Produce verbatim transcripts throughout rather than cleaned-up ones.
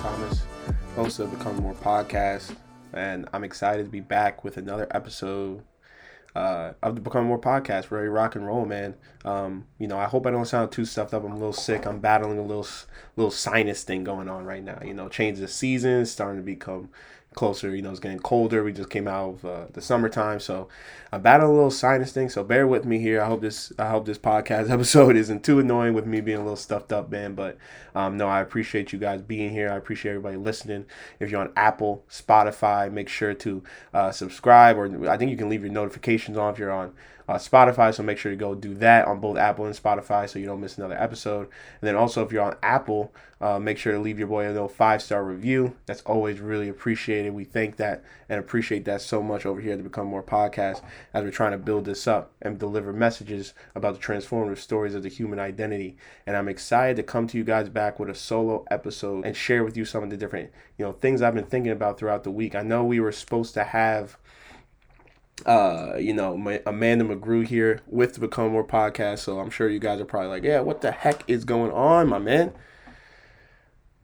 Thomas, host of Become More Podcast, and I'm excited to be back with another episode uh, of the Become More Podcast. Really rock and roll, man. Um, you know, I hope I don't sound too stuffed up. I'm a little sick. I'm battling a little little sinus thing going on right now. You know, changes of seasons, starting to become closer. You know, it's getting colder. We just came out of uh, the summertime, so I'm battling a little sinus thing. So bear with me here. I hope this I hope this podcast episode isn't too annoying with me being a little stuffed up, man. But um, no, I appreciate you guys being here. I appreciate everybody listening. If you're on Apple, Spotify, make sure to uh, subscribe, or I think you can leave your notifications on if you're on Uh, Spotify, so make sure to go do that on both Apple and Spotify so you don't miss another episode. And then also, if you're on Apple, uh, make sure to leave your boy a little five-star review. That's always really appreciated. We thank that and appreciate that so much over here at the Become More Podcast as we're trying to build this up and deliver messages about the transformative stories of the human identity. And I'm excited to come to you guys back with a solo episode and share with you some of the different, you know, things I've been thinking about throughout the week. I know we were supposed to have uh you know my, Amanda McGrew here with the Become More Podcast, so I'm sure you guys are probably like, yeah, what the heck is going on, my man?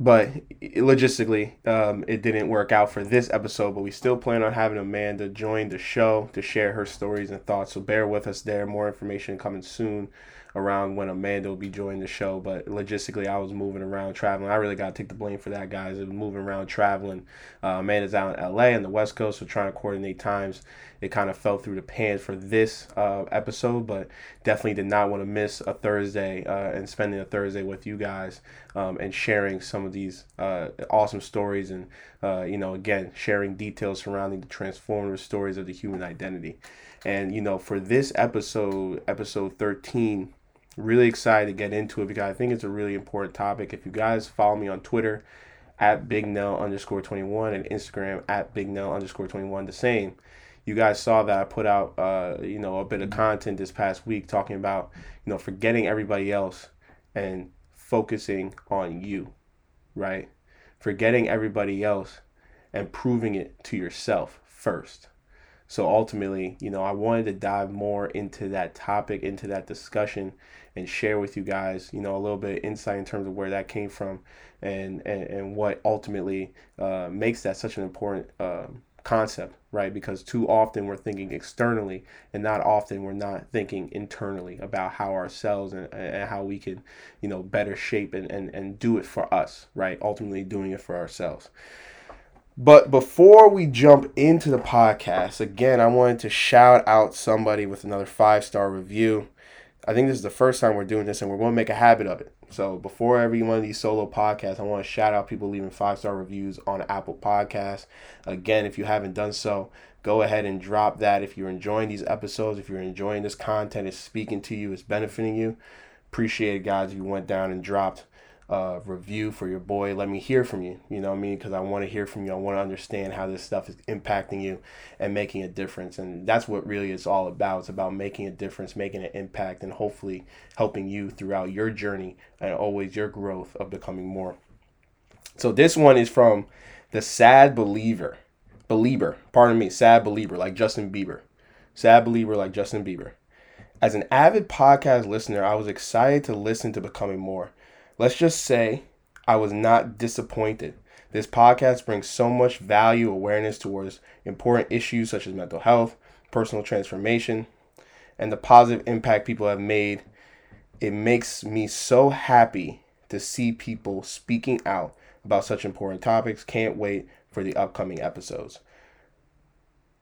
But logistically um it didn't work out for this episode, but we still plan on having Amanda join the show to share her stories and thoughts, so bear with us there. More information coming soon around when Amanda will be joining the show, but logistically I was moving around traveling. I really got to take the blame for that, guys. It was moving around traveling. Uh, Amanda's out in L A on the West Coast, so trying to coordinate times, it kind of fell through the pans for this uh, episode, but definitely did not want to miss a Thursday uh, and spending a Thursday with you guys um, and sharing some of these uh, awesome stories and, uh, you know, again, sharing details surrounding the transformative stories of the human identity. And, you know, for this episode, episode thirteen, really excited to get into it because I think it's a really important topic. If you guys follow me on Twitter at BigNell underscore 21 and Instagram at BigNell underscore 21, the same. You guys saw that I put out, uh, you know, a bit of content this past week talking about, you know, forgetting everybody else and focusing on you, right? Forgetting everybody else and proving it to yourself first. So ultimately, you know, I wanted to dive more into that topic, into that discussion, and share with you guys, you know, a little bit of insight in terms of where that came from and and, and what ultimately uh, makes that such an important uh, concept, right? Because too often we're thinking externally and not often we're not thinking internally about how ourselves and, and how we can, you know, better shape and, and, and do it for us, right? Ultimately doing it for ourselves. But before we jump into the podcast, again, I wanted to shout out somebody with another five-star review. I think this is the first time we're doing this and we're going to make a habit of it. So before every one of these solo podcasts, I want to shout out people leaving five-star reviews on Apple Podcasts. Again, if you haven't done so, go ahead and drop that. If you're enjoying these episodes, if you're enjoying this content, it's speaking to you, it's benefiting you. Appreciate it, guys, if you went down and dropped a review for your boy. Let me hear from you. You know what I mean? Because I want to hear from you. I want to understand how this stuff is impacting you and making a difference. And that's what really it's all about. It's about making a difference, making an impact, and hopefully helping you throughout your journey and always your growth of becoming more. So this one is from the Sad Believer. Believer. Pardon me. Sad Believer, like Justin Bieber. Sad Believer, like Justin Bieber. As an avid podcast listener, I was excited to listen to Becoming More. Let's just say I was not disappointed. This podcast brings so much value, awareness towards important issues such as mental health, personal transformation, and the positive impact people have made. It makes me so happy to see people speaking out about such important topics. Can't wait for the upcoming episodes.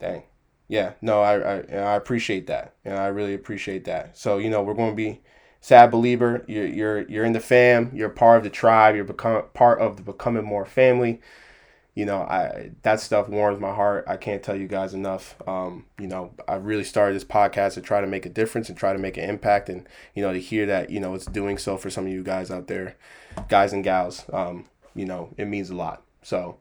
Dang. Yeah, no, I I, I appreciate that. And I really appreciate that. So, you know, we're going to be Sad Believer, you're you're you're in the fam, you're part of the tribe, you're become part of the Becoming More family. You know, I that stuff warms my heart. I can't tell you guys enough. Um, you know, I really started this podcast to try to make a difference and try to make an impact, and you know, to hear that, you know, it's doing so for some of you guys out there, guys and gals. Um, you know, it means a lot. So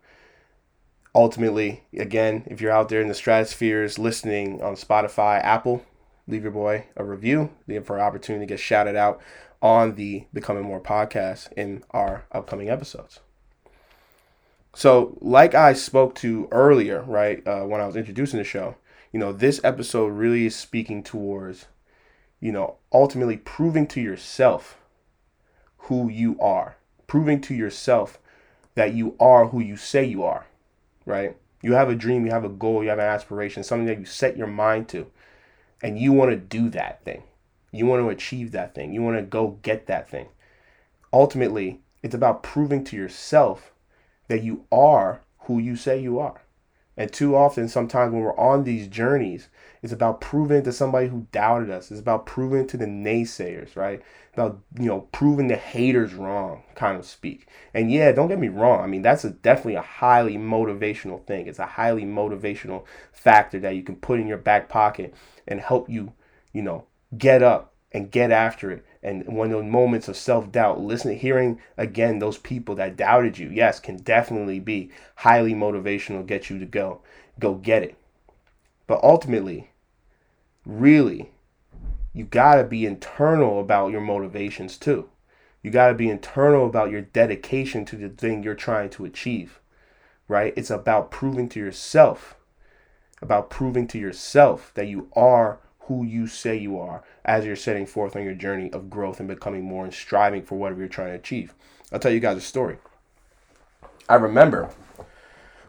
ultimately, again, if you're out there in the stratospheres listening on Spotify, Apple, leave your boy a review for an opportunity to get shouted out on the Becoming More podcast in our upcoming episodes. So like I spoke to earlier, right, uh, when I was introducing the show, you know, this episode really is speaking towards, you know, ultimately proving to yourself who you are, proving to yourself that you are who you say you are, right? You have a dream, you have a goal, you have an aspiration, something that you set your mind to, and you want to do that thing. You want to achieve that thing. You want to go get that thing. Ultimately, it's about proving to yourself that you are who you say you are. And too often, sometimes when we're on these journeys, it's about proving to somebody who doubted us. It's about proving to the naysayers, right? About, you know, proving the haters wrong, kind of speak. And yeah, don't get me wrong. I mean, that's a, definitely a highly motivational thing. It's a highly motivational factor that you can put in your back pocket and help you, you know, get up and get after it. And when those moments of self-doubt, listening, hearing again those people that doubted you, yes, can definitely be highly motivational, get you to go, go get it. But ultimately, really, you gotta be internal about your motivations too. You gotta be internal about your dedication to the thing you're trying to achieve, right? It's about proving to yourself, about proving to yourself that you are who you say you are as you're setting forth on your journey of growth and becoming more and striving for whatever you're trying to achieve. I'll tell you guys a story. I remember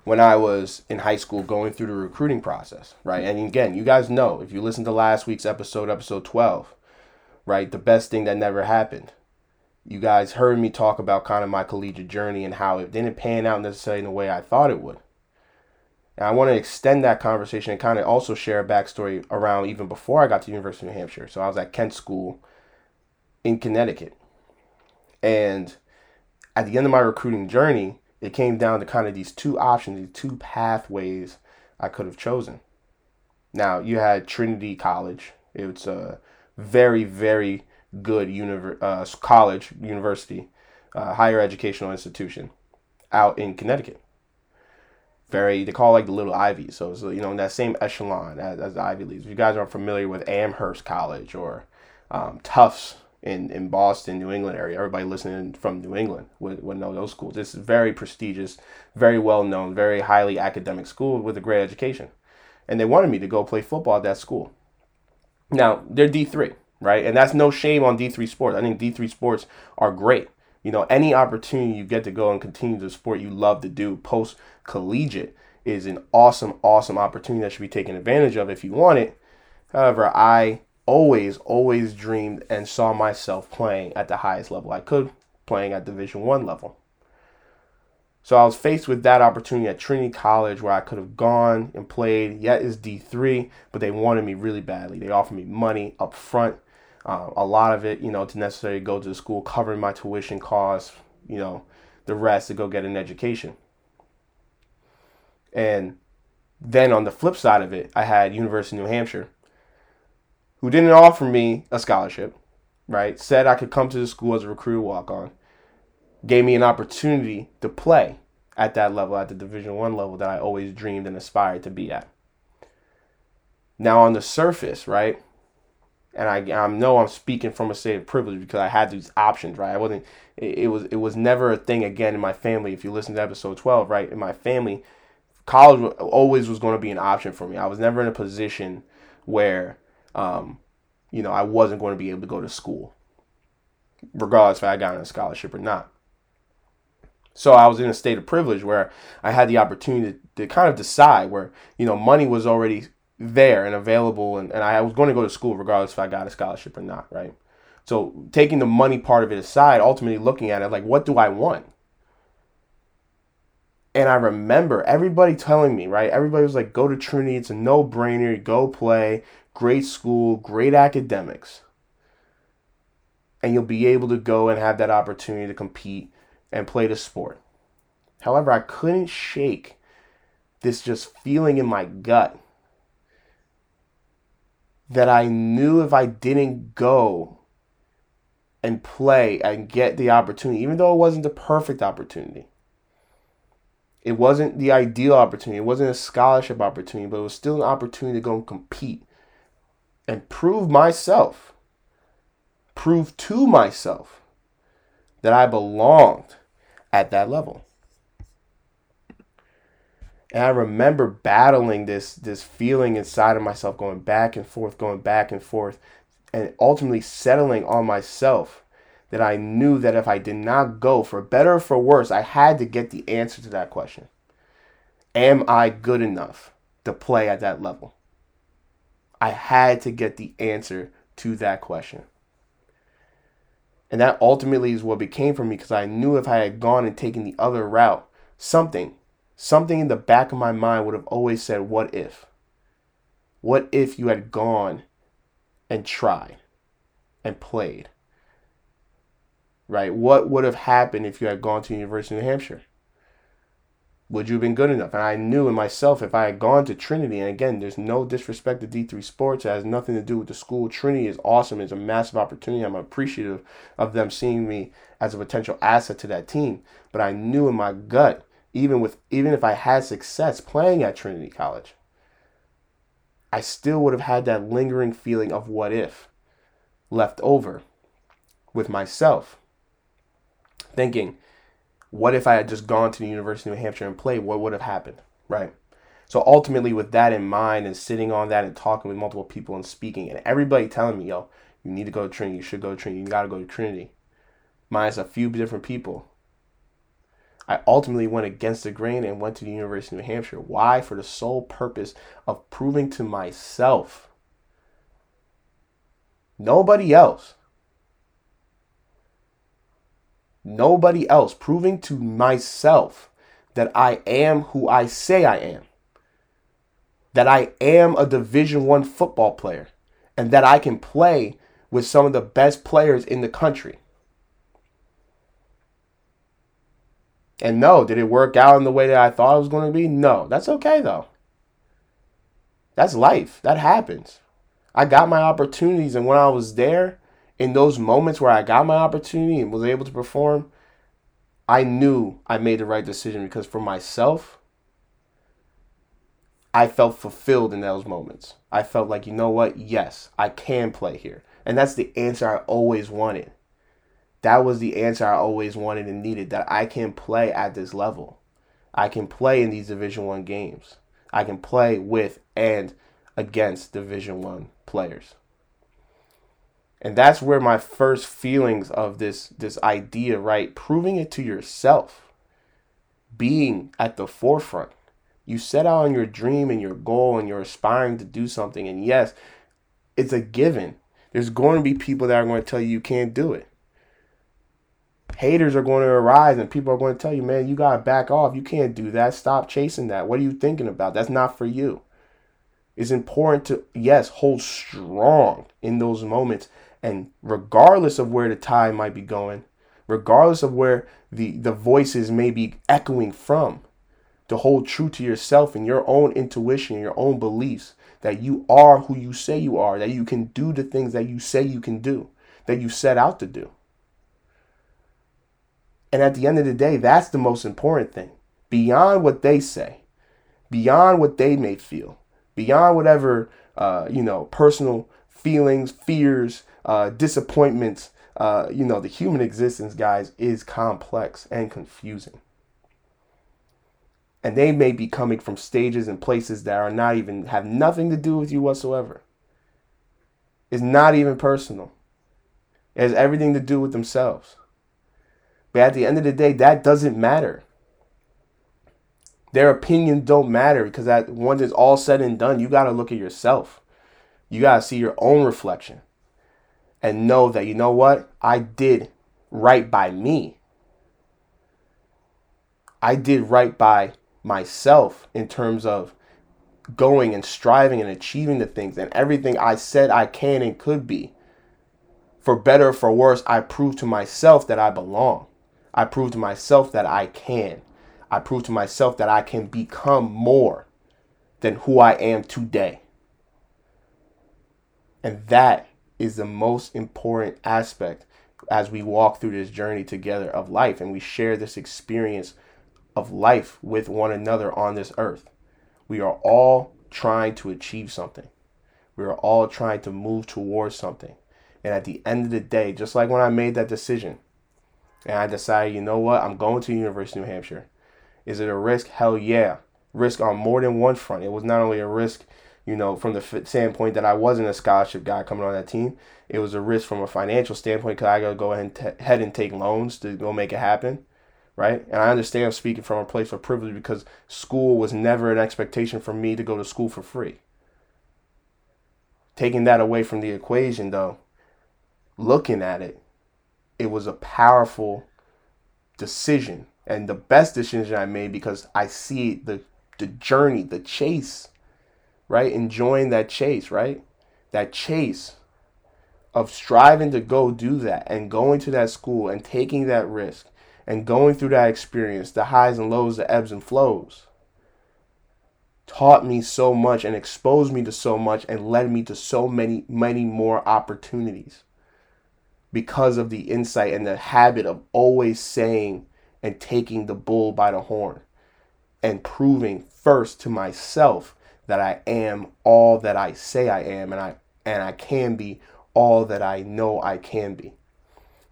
when I was in high school going through the recruiting process, right? And again, you guys know, if you listen to last week's episode, episode twelve, right? The best thing that never happened. You guys heard me talk about kind of my collegiate journey and how it didn't pan out necessarily in the way I thought it would. And I want to extend that conversation and kind of also share a backstory around even before I got to the University of New Hampshire. So I was at Kent School in Connecticut. And at the end of my recruiting journey, it came down to kind of these two options, these two pathways I could have chosen. Now, you had Trinity College. It's a very, very good univer- uh, college, university, uh, higher educational institution out in Connecticut. Very, they call it like the little Ivy. So it's, you know, in that same echelon as, as the Ivy Leagues. If you guys are familiar with Amherst College or um, Tufts in, in Boston, New England area, everybody listening from New England would, would know those schools. This is very prestigious, very well-known, very highly academic school with a great education. And they wanted me to go play football at that school. Now, they're D three, right? And that's no shame on D three sports. I think D three sports are great. You know, any opportunity you get to go and continue the sport you love to do post-collegiate is an awesome, awesome opportunity that should be taken advantage of if you want it. However, I always, always dreamed and saw myself playing at the highest level I could, playing at Division I level. So I was faced with that opportunity at Trinity College where I could have gone and played. Yeah, it's D three, but they wanted me really badly. They offered me money up front. Uh, a lot of it, you know, to necessarily go to the school, covering my tuition costs, you know, the rest to go get an education. And then on the flip side of it, I had University of New Hampshire, who didn't offer me a scholarship, right? Said I could come to the school as a recruit walk-on, gave me an opportunity to play at that level, at the Division I level that I always dreamed and aspired to be at. Now on the surface, right? And I, I know I'm speaking from a state of privilege because I had these options, right? I wasn't, it, it was, it was never a thing again in my family. If you listen to episode twelve, right? In my family, college always was going to be an option for me. I was never in a position where, um, you know, I wasn't going to be able to go to school, regardless if I got on a scholarship or not. So I was in a state of privilege where I had the opportunity to, to kind of decide where, you know, money was already there and available, and, and I was going to go to school regardless if I got a scholarship or not, right? So taking the money part of it aside, ultimately looking at it like, what do I want? And I remember everybody telling me, right? Everybody was like, go to Trinity, it's a no-brainer, go play, great school, great academics, and you'll be able to go and have that opportunity to compete and play the sport. However, I couldn't shake this just feeling in my gut that I knew if I didn't go and play and get the opportunity, even though it wasn't the perfect opportunity, it wasn't the ideal opportunity, it wasn't a scholarship opportunity, but it was still an opportunity to go and compete and prove myself, prove to myself that I belonged at that level. And I remember battling this this feeling inside of myself, going back and forth, going back and forth, and ultimately settling on myself that I knew that if I did not go, for better or for worse, I had to get the answer to that question. Am I good enough to play at that level? I had to get the answer to that question. And that ultimately is what became for me, because I knew if I had gone and taken the other route, something, something in the back of my mind would have always said, what if? What if you had gone and tried and played? Right? What would have happened if you had gone to University of New Hampshire? Would you have been good enough? And I knew in myself, if I had gone to Trinity, and again, there's no disrespect to D three sports. It has nothing to do with the school. Trinity is awesome. It's a massive opportunity. I'm appreciative of them seeing me as a potential asset to that team. But I knew in my gut, even with even if I had success playing at Trinity College, I still would have had that lingering feeling of what if left over with myself, thinking, what if I had just gone to the University of New Hampshire and played? What would have happened, right? So ultimately, with that in mind and sitting on that and talking with multiple people and speaking and everybody telling me, yo, you need to go to Trinity, you should go to Trinity, you gotta go to Trinity, minus a few different people, I ultimately went against the grain and went to the University of New Hampshire. Why? For the sole purpose of proving to myself, nobody else, Nobody else, proving to myself that I am who I say I am, that I am a Division One football player, and that I can play with some of the best players in the country. And no, did it work out in the way that I thought it was going to be? No, that's okay though. That's life. That happens. I got my opportunities, and when I was there, in those moments where I got my opportunity and was able to perform, I knew I made the right decision, because for myself, I felt fulfilled in those moments. I felt like, you know what? Yes, I can play here. And that's the answer I always wanted. That was the answer I always wanted and needed, that I can play at this level. I can play in these Division One games. I can play with and against Division One players. And that's where my first feelings of this, this idea, right? Proving it to yourself, being at the forefront. You set out on your dream and your goal and you're aspiring to do something. And yes, it's a given. There's going to be people that are going to tell you you can't do it. Haters are going to arise and people are going to tell you, man, you got to back off. You can't do that. Stop chasing that. What are you thinking about? That's not for you. It's important to, yes, hold strong in those moments. And regardless of where the tide might be going, regardless of where the, the voices may be echoing from, to hold true to yourself and your own intuition, your own beliefs, that you are who you say you are, that you can do the things that you say you can do, that you set out to do. And at the end of the day, that's the most important thing. Beyond what they say, beyond what they may feel, beyond whatever, uh, you know, personal feelings, fears, Uh, disappointments, uh, you know, the human existence, guys, is complex and confusing. And they may be coming from stages and places that are not even, have nothing to do with you whatsoever. It's not even personal. It has everything to do with themselves. But at the end of the day, that doesn't matter. Their opinion don't matter, because that, once it's all said and done, you got to look at yourself. You got to see your own reflection. And know that, you know what? I did right by me. I did right by myself in terms of going and striving and achieving the things and everything I said I can and could be. For better or for worse, I proved to myself that I belong. I proved to myself that I can. I proved to myself that I can become more than who I am today. And that is the most important aspect as we walk through this journey together of life, and we share this experience of life with one another on this earth. We are all trying to achieve something. We are all trying to move towards something. And at the end of the day, just like when I made that decision and I decided, you know what, I'm going to the University of New Hampshire. Is it a risk? Hell yeah. Risk on more than one front. It was not only a risk you know, from the standpoint that I wasn't a scholarship guy coming on that team. It was a risk from a financial standpoint because I got to go ahead and, t- ahead and take loans to go make it happen, right? And I understand I'm speaking from a place of privilege because school was never an expectation for me to go to school for free. Taking that away from the equation, though, looking at it, it was a powerful decision and the best decision I made because I see the, the journey, the chase, right? Enjoying that chase, right? That chase of striving to go do that and going to that school and taking that risk and going through that experience, the highs and lows, the ebbs and flows, taught me so much and exposed me to so much and led me to so many, many more opportunities because of the insight and the habit of always saying and taking the bull by the horn and proving first to myself that I am all that I say I am and I and I can be all that I know I can be.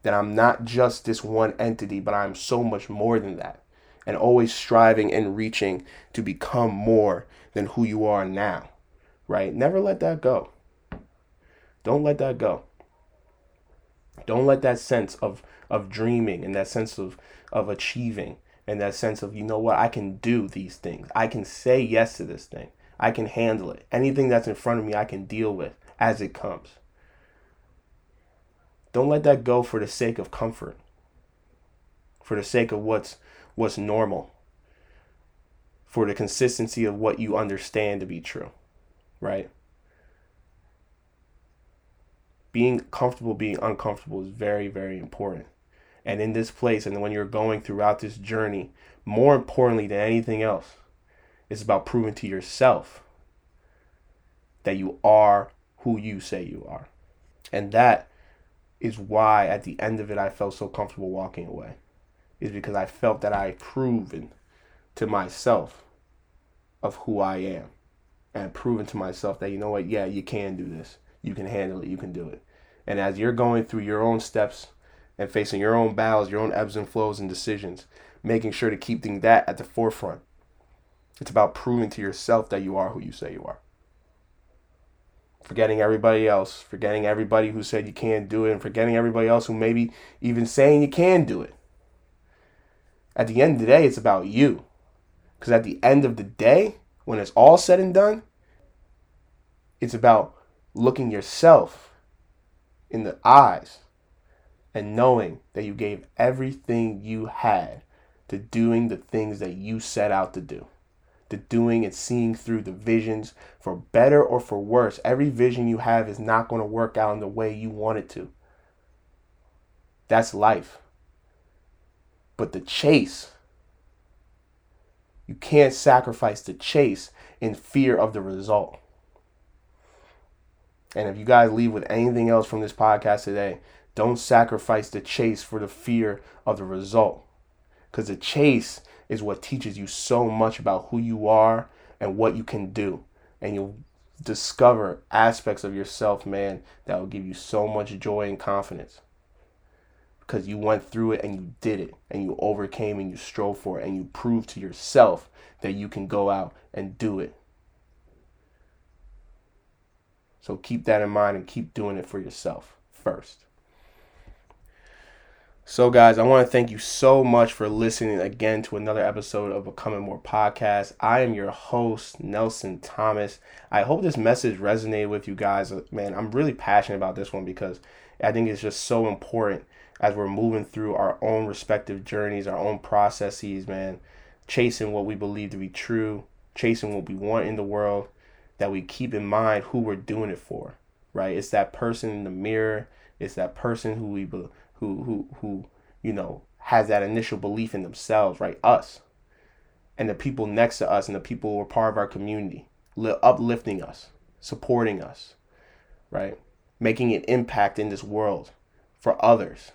That I'm not just this one entity, but I'm so much more than that. And always striving and reaching to become more than who you are now, right? Never let that go. Don't let that go. Don't let that sense of, of dreaming and that sense of, of achieving and that sense of, you know what, I can do these things. I can say yes to this thing. I can handle it. Anything that's in front of me, I can deal with as it comes. Don't let that go for the sake of comfort, for the sake of what's what's normal, for the consistency of what you understand to be true, right? Being comfortable, being uncomfortable is very, very important. And in this place, and when you're going throughout this journey, more importantly than anything else, it's about proving to yourself that you are who you say you are. And that is why at the end of it, I felt so comfortable walking away. Is because I felt that I had proven to myself of who I am and proven to myself that, you know what, yeah, you can do this. You can handle it. You can do it. And as you're going through your own steps and facing your own battles, your own ebbs and flows and decisions, making sure to keep that at the forefront. It's about proving to yourself that you are who you say you are. Forgetting everybody else, forgetting everybody who said you can't do it, and forgetting everybody else who maybe even saying you can do it. At the end of the day, it's about you. Because at the end of the day, when it's all said and done, it's about looking yourself in the eyes and knowing that you gave everything you had to doing the things that you set out to do, to doing and seeing through the visions for better or for worse. Every vision you have is not going to work out in the way you want it to. That's life. But the chase, you can't sacrifice the chase in fear of the result. And if you guys leave with anything else from this podcast today, don't sacrifice the chase for the fear of the result. Because the chase is what teaches you so much about who you are and what you can do. And you'll discover aspects of yourself, man, that will give you so much joy and confidence. Because you went through it and you did it and you overcame and you strove for it and you proved to yourself that you can go out and do it. So keep that in mind and keep doing it for yourself first. So guys, I want to thank you so much for listening again to another episode of Becoming More Podcast. I am your host, Nelson Thomas. I hope this message resonated with you guys. Man, I'm really passionate about this one because I think it's just so important as we're moving through our own respective journeys, our own processes, man, chasing what we believe to be true, chasing what we want in the world, that we keep in mind who we're doing it for, right? It's that person in the mirror. It's that person who we be, who who who you know has that initial belief in themselves, right? Us, and the people next to us, and the people who are part of our community, li- uplifting us, supporting us, right? Making an impact in this world for others.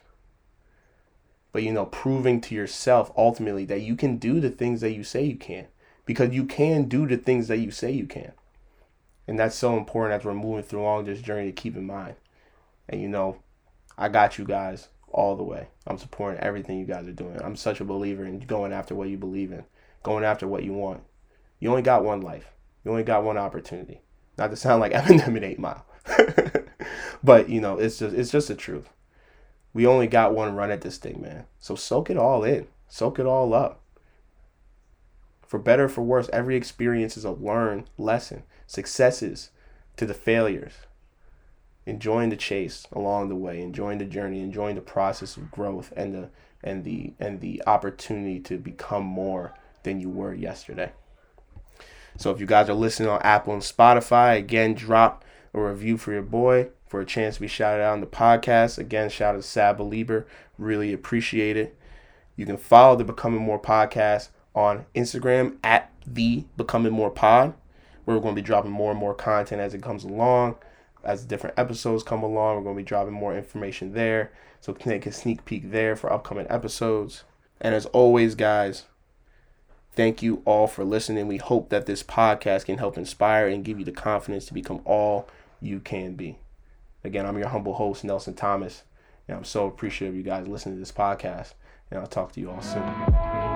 But, you know, proving to yourself ultimately that you can do the things that you say you can, because you can do the things that you say you can. And that's so important as we're moving through all this journey to keep in mind. And, you know, I got you guys all the way. I'm supporting everything you guys are doing. I'm such a believer in going after what you believe in, going after what you want. You only got one life. You only got one opportunity. Not to sound like Eminem at eight Mile. But, you know, it's just it's just the truth. We only got one run at this thing, man. So soak it all in. Soak it all up. For better or for worse, every experience is a learned lesson. Successes to the failures. Enjoying the chase along the way, enjoying the journey, enjoying the process of growth and the and the and the opportunity to become more than you were yesterday. So if you guys are listening on Apple and Spotify, again, drop a review for your boy for a chance to be shouted out on the podcast. Again, shout out to Sad Belieber. Really appreciate it. You can follow the Becoming More podcast on Instagram at the Becoming More Pod, where we're going to be dropping more and more content as it comes along. As different episodes come along, we're going to be dropping more information there. So take a sneak peek there for upcoming episodes. And as always, guys, thank you all for listening. We hope that this podcast can help inspire and give you the confidence to become all you can be. Again, I'm your humble host, Nelson Thomas, and I'm so appreciative of you guys listening to this podcast. And I'll talk to you all soon.